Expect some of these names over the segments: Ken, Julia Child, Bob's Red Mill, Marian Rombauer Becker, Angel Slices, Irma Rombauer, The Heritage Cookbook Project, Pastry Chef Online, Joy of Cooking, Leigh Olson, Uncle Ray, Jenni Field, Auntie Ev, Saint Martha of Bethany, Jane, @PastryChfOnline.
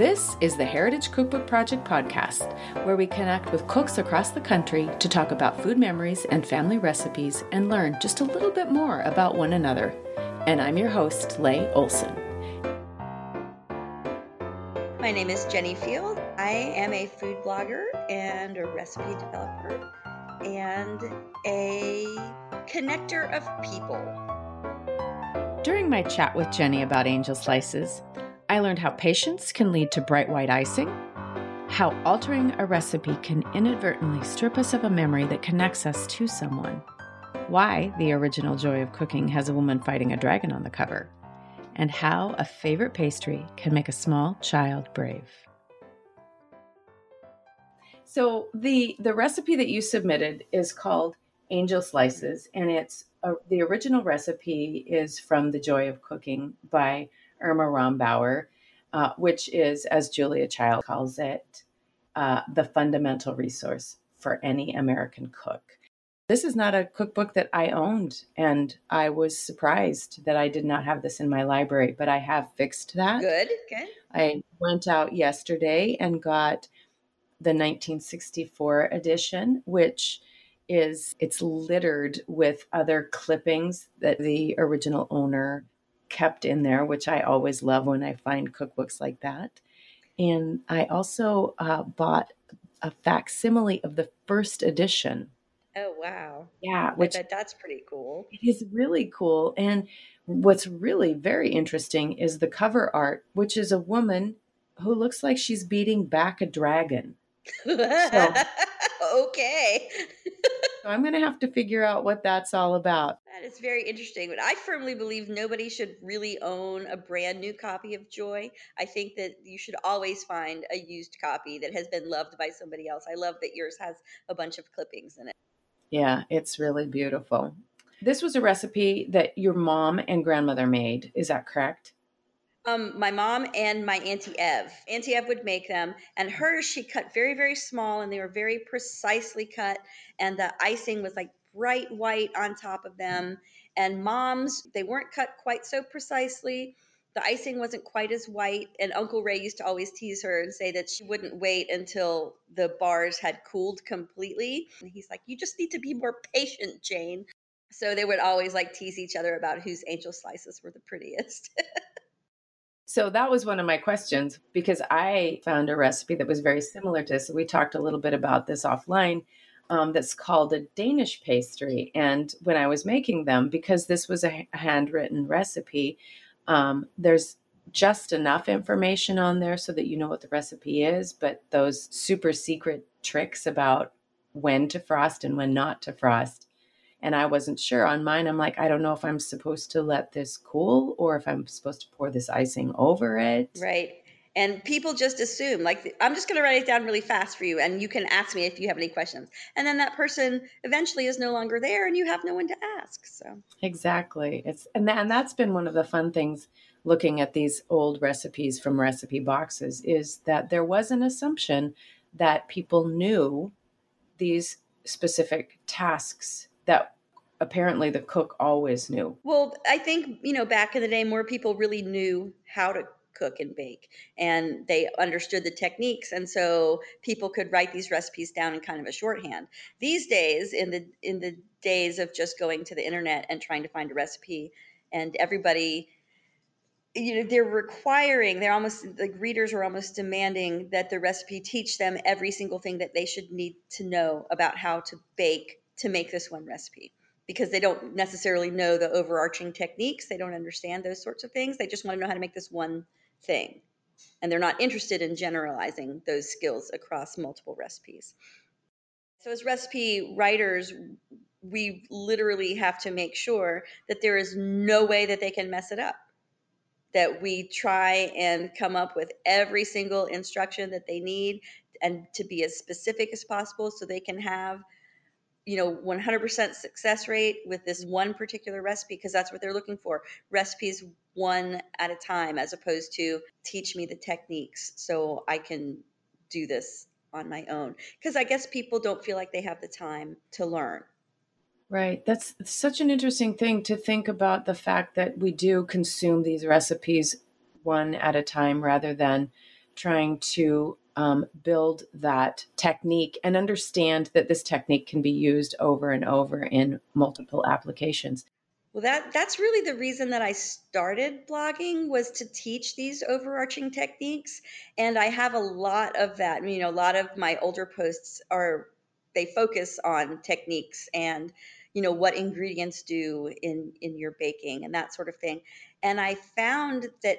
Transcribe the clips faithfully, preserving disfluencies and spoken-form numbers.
This is the Heritage Cookbook Project podcast, where we connect with cooks across the country to talk about food memories and family recipes and learn just a little bit more about one another. And I'm your host, Leigh Olson. My name is Jenni Field. I am a food blogger and a recipe developer and a connector of people. During my chat with Jenni about Angel Slices, I learned how patience can lead to bright white icing, how altering a recipe can inadvertently strip us of a memory that connects us to someone, why the original Joy of Cooking has a woman fighting a dragon on the cover, and how a favorite pastry can make a small child brave. So the, the recipe that you submitted is called Angel Slices, and it's a, the original recipe is from The Joy of Cooking by Irma Rombauer, uh, which is, as Julia Child calls it, uh, the fundamental resource for any American cook. This is not a cookbook that I owned, and I was surprised that I did not have this in my library, but I have fixed that. Good, good. I went out yesterday and got the nineteen sixty-four edition, which is, it's littered with other clippings that the original owner kept in there, which I always love when I find cookbooks like that. And I also uh, bought a facsimile of the first edition. Oh, wow. Yeah. Which, I bet that's pretty cool. It is really cool. And what's really very interesting is the cover art, which is a woman who looks like she's beating back a dragon. So, okay. So I'm going to have to figure out what that's all about. That is very interesting. But I firmly believe nobody should really own a brand new copy of Joy. I think that you should always find a used copy that has been loved by somebody else. I love that yours has a bunch of clippings in it. Yeah, it's really beautiful. This was a recipe that your mom and grandmother made. Is that correct? Um, my mom and my Auntie Ev. Auntie Ev would make them, and hers she cut very, very small, and they were very precisely cut, and the icing was like bright white on top of them. And mom's, they weren't cut quite so precisely. The icing wasn't quite as white, and Uncle Ray used to always tease her and say that she wouldn't wait until the bars had cooled completely. And he's like, you just need to be more patient, Jane. So they would always like tease each other about whose angel slices were the prettiest. So that was one of my questions, because I found a recipe that was very similar to this. So we talked a little bit about this offline, um, that's called a Danish pastry. And when I was making them, because this was a handwritten recipe, um, there's just enough information on there so that you know what the recipe is. But those super secret tricks about when to frost and when not to frost. And I wasn't sure on mine. I'm like, I don't know if I'm supposed to let this cool or if I'm supposed to pour this icing over it. Right. And people just assume, like, I'm just going to write it down really fast for you, and you can ask me if you have any questions. And then that person eventually is no longer there, and you have no one to ask. So exactly. It's and, that, and that's been one of the fun things looking at these old recipes from recipe boxes, is that there was an assumption that people knew these specific tasks that apparently the cook always knew. Well, I think, you know, back in the day, more people really knew how to cook and bake, and they understood the techniques. And so people could write these recipes down in kind of a shorthand. These days, in the in the days of just going to the internet and trying to find a recipe, and everybody, you know, they're requiring, they're almost like readers are almost demanding that the recipe teach them every single thing that they should need to know about how to bake to make this one recipe, because they don't necessarily know the overarching techniques. They don't understand those sorts of things. They just want to know how to make this one thing. And they're not interested in generalizing those skills across multiple recipes. So as recipe writers, we literally have to make sure that there is no way that they can mess it up, that we try and come up with every single instruction that they need, and to be as specific as possible so they can have, you know, one hundred percent success rate with this one particular recipe, because that's what they're looking for. Recipes one at a time, as opposed to teach me the techniques so I can do this on my own. Because I guess people don't feel like they have the time to learn. Right. That's such an interesting thing to think about, the fact that we do consume these recipes one at a time rather than trying to um, build that technique and understand that this technique can be used over and over in multiple applications. Well, that that's really the reason that I started blogging, was to teach these overarching techniques. And I have a lot of that. I mean, you know, a lot of my older posts are, they focus on techniques and, you know, what ingredients do in, in your baking and that sort of thing. And I found that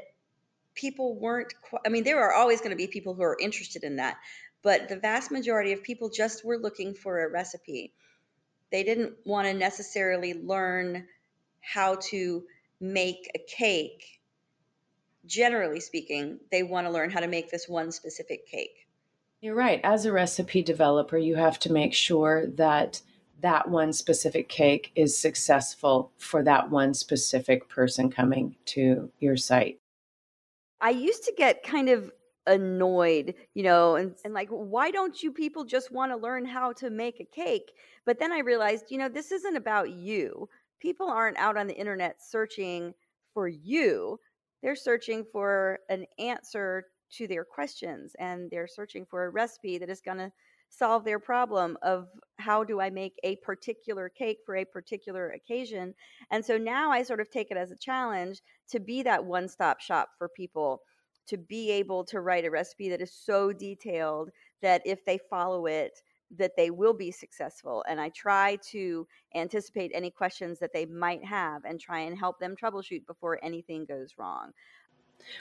people weren't, I mean, there are always going to be people who are interested in that, but the vast majority of people just were looking for a recipe. They didn't want to necessarily learn how to make a cake. Generally speaking, they want to learn how to make this one specific cake. You're right. As a recipe developer, you have to make sure that that one specific cake is successful for that one specific person coming to your site. I used to get kind of annoyed, you know, and, and like, why don't you people just want to learn how to make a cake? But then I realized, you know, this isn't about you. People aren't out on the internet searching for you. They're searching for an answer to their questions, and they're searching for a recipe that is going to solve their problem of how do I make a particular cake for a particular occasion. And so now I sort of take it as a challenge to be that one-stop shop for people, to be able to write a recipe that is so detailed that if they follow it, that they will be successful. And I try to anticipate any questions that they might have and try and help them troubleshoot before anything goes wrong.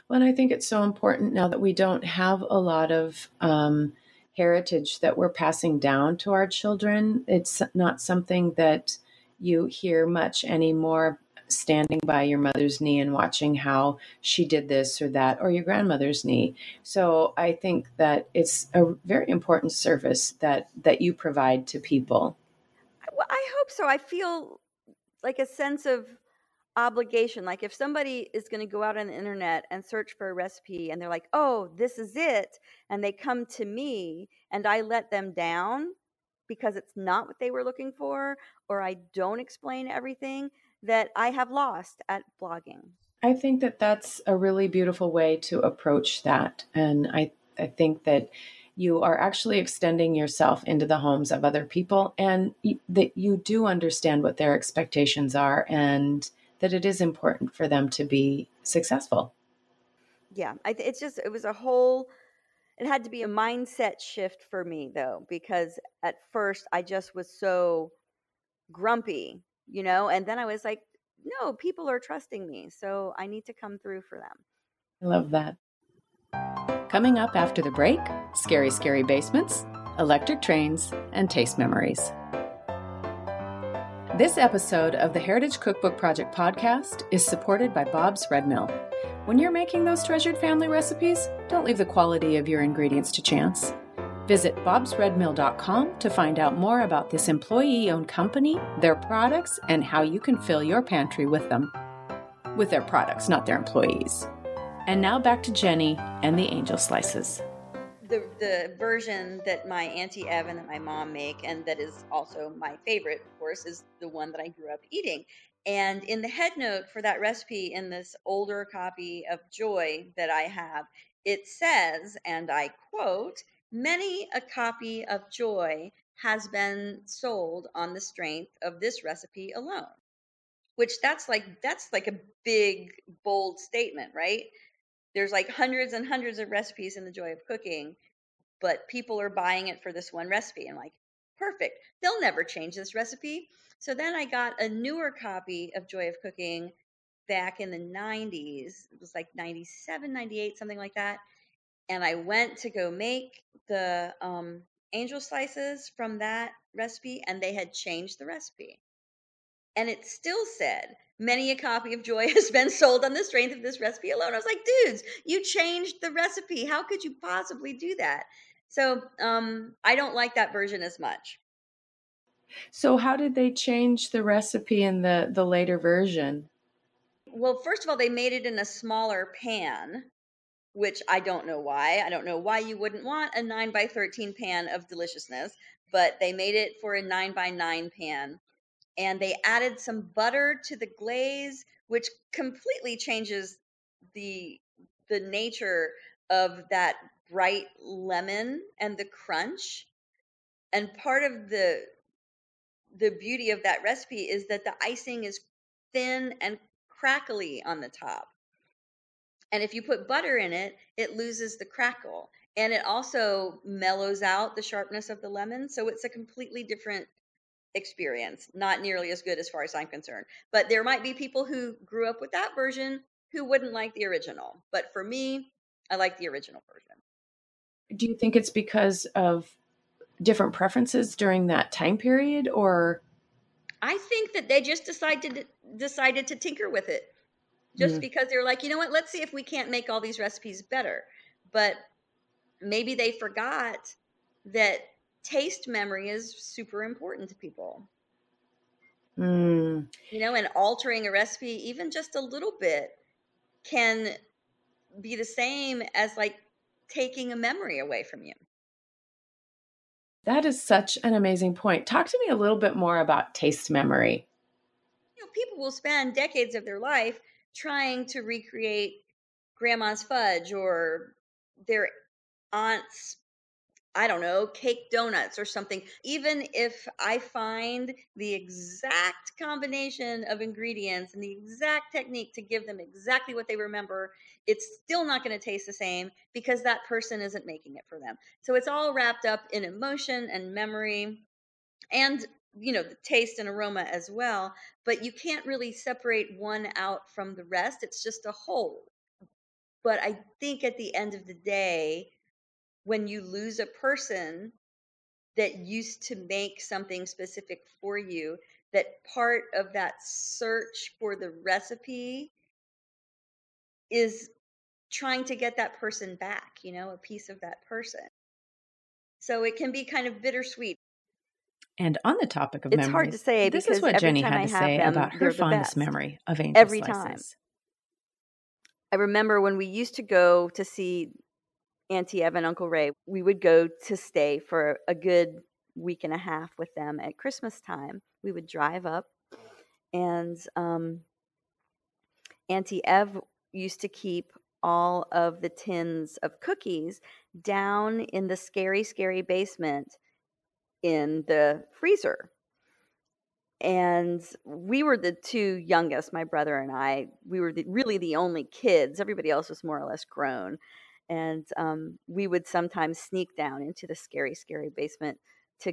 Well, and I think it's so important now that we don't have a lot of um, heritage that we're passing down to our children. It's not something that you hear much anymore, standing by your mother's knee and watching how she did this or that, or your grandmother's knee. So I think that it's a very important service that, that you provide to people. Well, I hope so. I feel like a sense of obligation. Like if somebody is going to go out on the internet and search for a recipe and they're like, oh, this is it, and they come to me and I let them down because it's not what they were looking for, or I don't explain everything, that I have lost at blogging. I think that that's a really beautiful way to approach that. And I, I think that you are actually extending yourself into the homes of other people, and you, that you do understand what their expectations are and that it is important for them to be successful. Yeah, I th- it's just, it was a whole, it had to be a mindset shift for me though, because at first I just was so grumpy, you know, and then I was like, no, people are trusting me, so I need to come through for them. I love that. Coming up after the break, Scary, Scary Basements, Electric Trains, and Taste Memories. This episode of the Heritage Cookbook Project podcast is supported by Bob's Red Mill. When you're making those treasured family recipes, don't leave the quality of your ingredients to chance. Visit bobs red mill dot com to find out more about this employee-owned company, their products, and how you can fill your pantry with them. With their products, not their employees. And now back to Jenni and the Angel Slices. The, the version that my Auntie Ev and my mom make, and that is also my favorite, of course, is the one that I grew up eating. And in the head note for that recipe in this older copy of Joy that I have, it says, and I quote, "Many a copy of Joy has been sold on the strength of this recipe alone," which that's like, that's like a big, bold statement, right? There's like hundreds and hundreds of recipes in the Joy of Cooking, but people are buying it for this one recipe. And like, perfect. They'll never change this recipe. So then I got a newer copy of Joy of Cooking back in the nineties. It was like ninety-seven, ninety-eight, something like that. And I went to go make the um, angel slices from that recipe, and they had changed the recipe. And it still said, "Many a copy of Joy has been sold on the strength of this recipe alone." I was like, dudes, you changed the recipe. How could you possibly do that? So um, I don't like that version as much. So how did they change the recipe in the, the later version? Well, first of all, they made it in a smaller pan, which I don't know why. I don't know why you wouldn't want a nine by thirteen pan of deliciousness, but they made it for a nine by nine pan. And they added some butter to the glaze, which completely changes the the nature of that bright lemon and the crunch. And part of the the beauty of that recipe is that the icing is thin and crackly on the top. And if you put butter in it, it loses the crackle. And it also mellows out the sharpness of the lemon. So it's a completely different experience. Not nearly as good as far as I'm concerned. But there might be people who grew up with that version who wouldn't like the original. But for me, I like the original version. Do you think it's because of different preferences during that time period, or? I think that they just decided, decided to tinker with it just mm. because they were like, you know what, let's see if we can't make all these recipes better. But maybe they forgot that taste memory is super important to people, mm. you know, and altering a recipe, even just a little bit, can be the same as like taking a memory away from you. That is such an amazing point. Talk to me a little bit more about taste memory. You know, people will spend decades of their life trying to recreate grandma's fudge or their aunt's, I don't know, cake donuts or something. Even if I find the exact combination of ingredients and the exact technique to give them exactly what they remember, it's still not going to taste the same because that person isn't making it for them. So it's all wrapped up in emotion and memory and, you know, the taste and aroma as well. But you can't really separate one out from the rest. It's just a whole. But I think at the end of the day, when you lose a person that used to make something specific for you, that part of that search for the recipe is trying to get that person back, you know, a piece of that person. So it can be kind of bittersweet. And on the topic of memory, it's hard to say this is what Jenni had to say about her fondest memory of Angel Slices. Every time. I remember when we used to go to see Auntie Ev and Uncle Ray, we would go to stay for a good week and a half with them at Christmas time. We would drive up, and um, Auntie Ev used to keep all of the tins of cookies down in the scary, scary basement in the freezer. And we were the two youngest, my brother and I. We were the, really the only kids. Everybody else was more or less grown. And um, we would sometimes sneak down into the scary, scary basement to,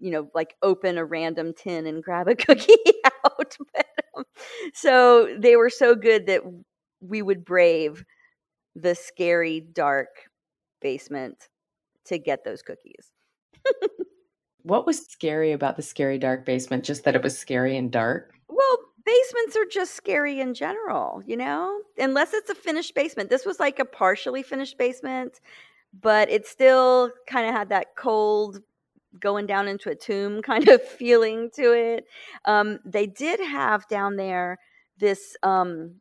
you know, like open a random tin and grab a cookie out. But, um, so they were so good that we would brave the scary, dark basement to get those cookies. What was scary about the scary, dark basement? Just that it was scary and dark? Well, basements are just scary in general, you know, unless it's a finished basement. This was like a partially finished basement, but it still kind of had that cold going down into a tomb kind of feeling to it. Um, they did have down there this um,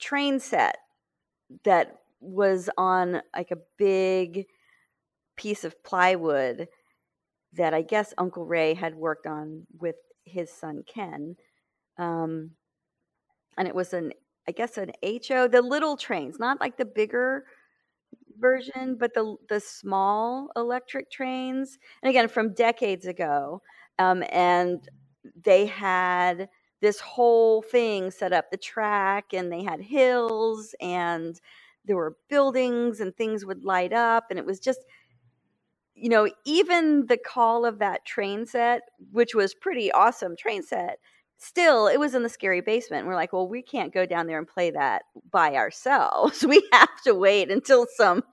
train set that was on like a big piece of plywood that I guess Uncle Ray had worked on with his son, Ken. Um, and it was an, I guess an H O, the little trains, not like the bigger version, but the, the small electric trains. And again, from decades ago. Um, and they had this whole thing set up, the track, and they had hills, and there were buildings, and things would light up. And it was just, you know, even the call of that train set, which was pretty awesome train set, still, it was in the scary basement. We're like, well, we can't go down there and play that by ourselves. We have to wait until some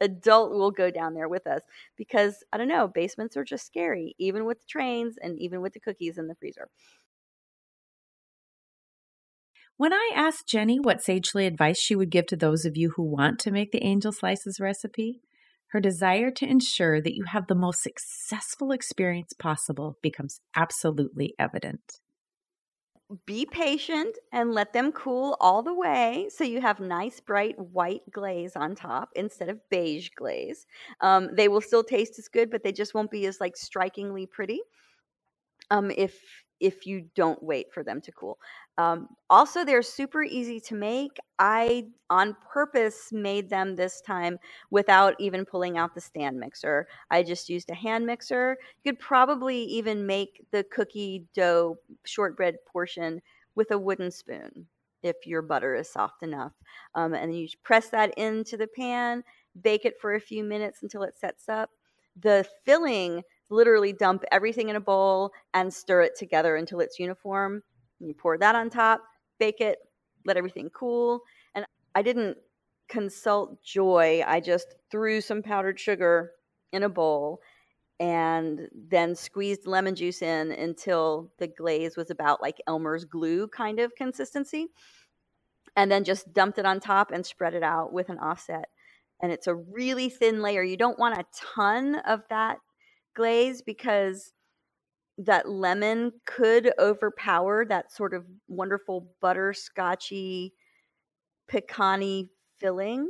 adult will go down there with us because, I don't know, basements are just scary, even with the trains and even with the cookies in the freezer. When I asked Jenni what sagely advice she would give to those of you who want to make the Angel Slices recipe, her desire to ensure that you have the most successful experience possible becomes absolutely evident. Be patient and let them cool all the way so you have nice, bright white glaze on top instead of beige glaze. Um, they will still taste as good, but they just won't be as like strikingly pretty. Um, if if you don't wait for them to cool. Um, also, they're super easy to make. I, on purpose, made them this time without even pulling out the stand mixer. I just used a hand mixer. You could probably even make the cookie dough shortbread portion with a wooden spoon if your butter is soft enough. Um, and you press that into the pan, bake it for a few minutes until it sets up. The filling, literally dump everything in a bowl and stir it together until it's uniform. You pour that on top, bake it, let everything cool. And I didn't consult Joy. I just threw some powdered sugar in a bowl and then squeezed lemon juice in until the glaze was about like Elmer's glue kind of consistency. And then just dumped it on top and spread it out with an offset. And it's a really thin layer. You don't want a ton of that glaze because that lemon could overpower that sort of wonderful butterscotchy, pecany filling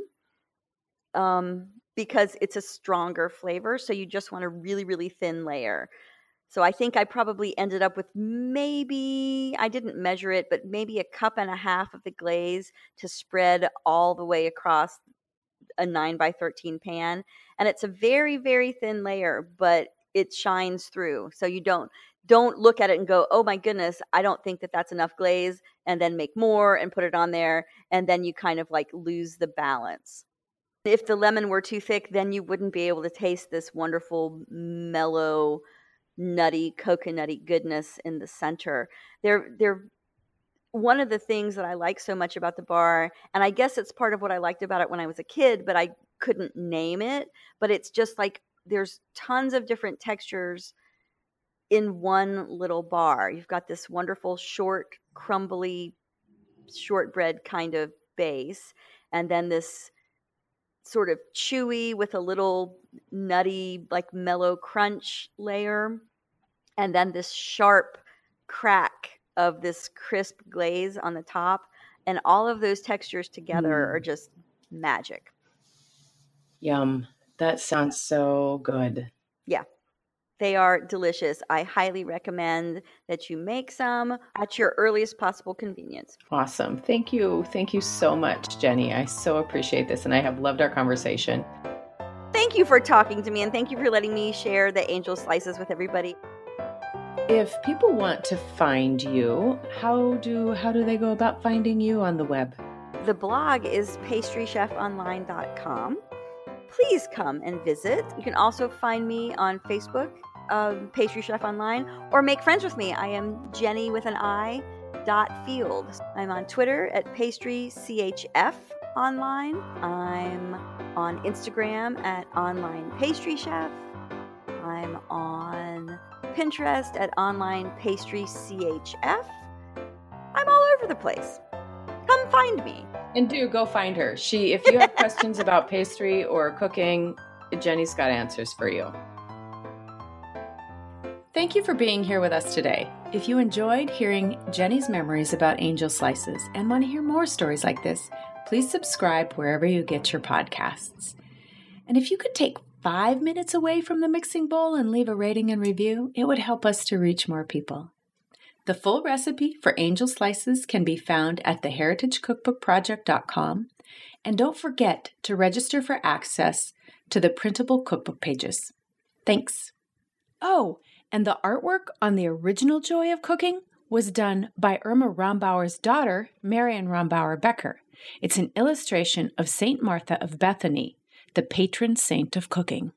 um, because it's a stronger flavor. So you just want a really, really thin layer. So I think I probably ended up with maybe, I didn't measure it, but maybe a cup and a half of the glaze to spread all the way across a nine by thirteen pan. And it's a very, very thin layer, but it shines through. So you don't don't look at it and go, oh my goodness, I don't think that that's enough glaze, and then make more and put it on there. And then you kind of like lose the balance. If the lemon were too thick, then you wouldn't be able to taste this wonderful, mellow, nutty, coconutty goodness in the center. They're, they're one of the things that I like so much about the bar, and I guess it's part of what I liked about it when I was a kid, but I couldn't name it, but it's just like there's tons of different textures in one little bar. You've got this wonderful short, crumbly, shortbread kind of base, and then this sort of chewy with a little nutty, like mellow crunch layer, and then this sharp crack of this crisp glaze on the top, and all of those textures together mm. are just magic. Yum. That sounds so good. Yeah, they are delicious. I highly recommend that you make some at your earliest possible convenience. Awesome. Thank you. Thank you so much, Jenni. I so appreciate this, and I have loved our conversation. Thank you for talking to me, and thank you for letting me share the Angel Slices with everybody. If people want to find you, how do how do they go about finding you on the web? The blog is pastry chef online dot com. Please come and visit. You can also find me on Facebook, um, Pastry Chef Online, or make friends with me. I am Jenni with an I, dot Field. I'm on Twitter at Pastry C H F Online. I'm on Instagram at Online Pastry Chef. I'm on Pinterest at Online Pastry C H F. I'm all over the place. Come find me. And do go find her. She, if you have questions about pastry or cooking, Jenni's got answers for you. Thank you for being here with us today. If you enjoyed hearing Jenni's memories about Angel Slices and want to hear more stories like this, please subscribe wherever you get your podcasts. And if you could take five minutes away from the mixing bowl and leave a rating and review, it would help us to reach more people. The full recipe for Angel Slices can be found at the heritage cookbook project dot com. And don't forget to register for access to the printable cookbook pages. Thanks. Oh, and the artwork on the original Joy of Cooking was done by Irma Rombauer's daughter, Marian Rombauer Becker. It's an illustration of Saint Martha of Bethany, the patron saint of cooking.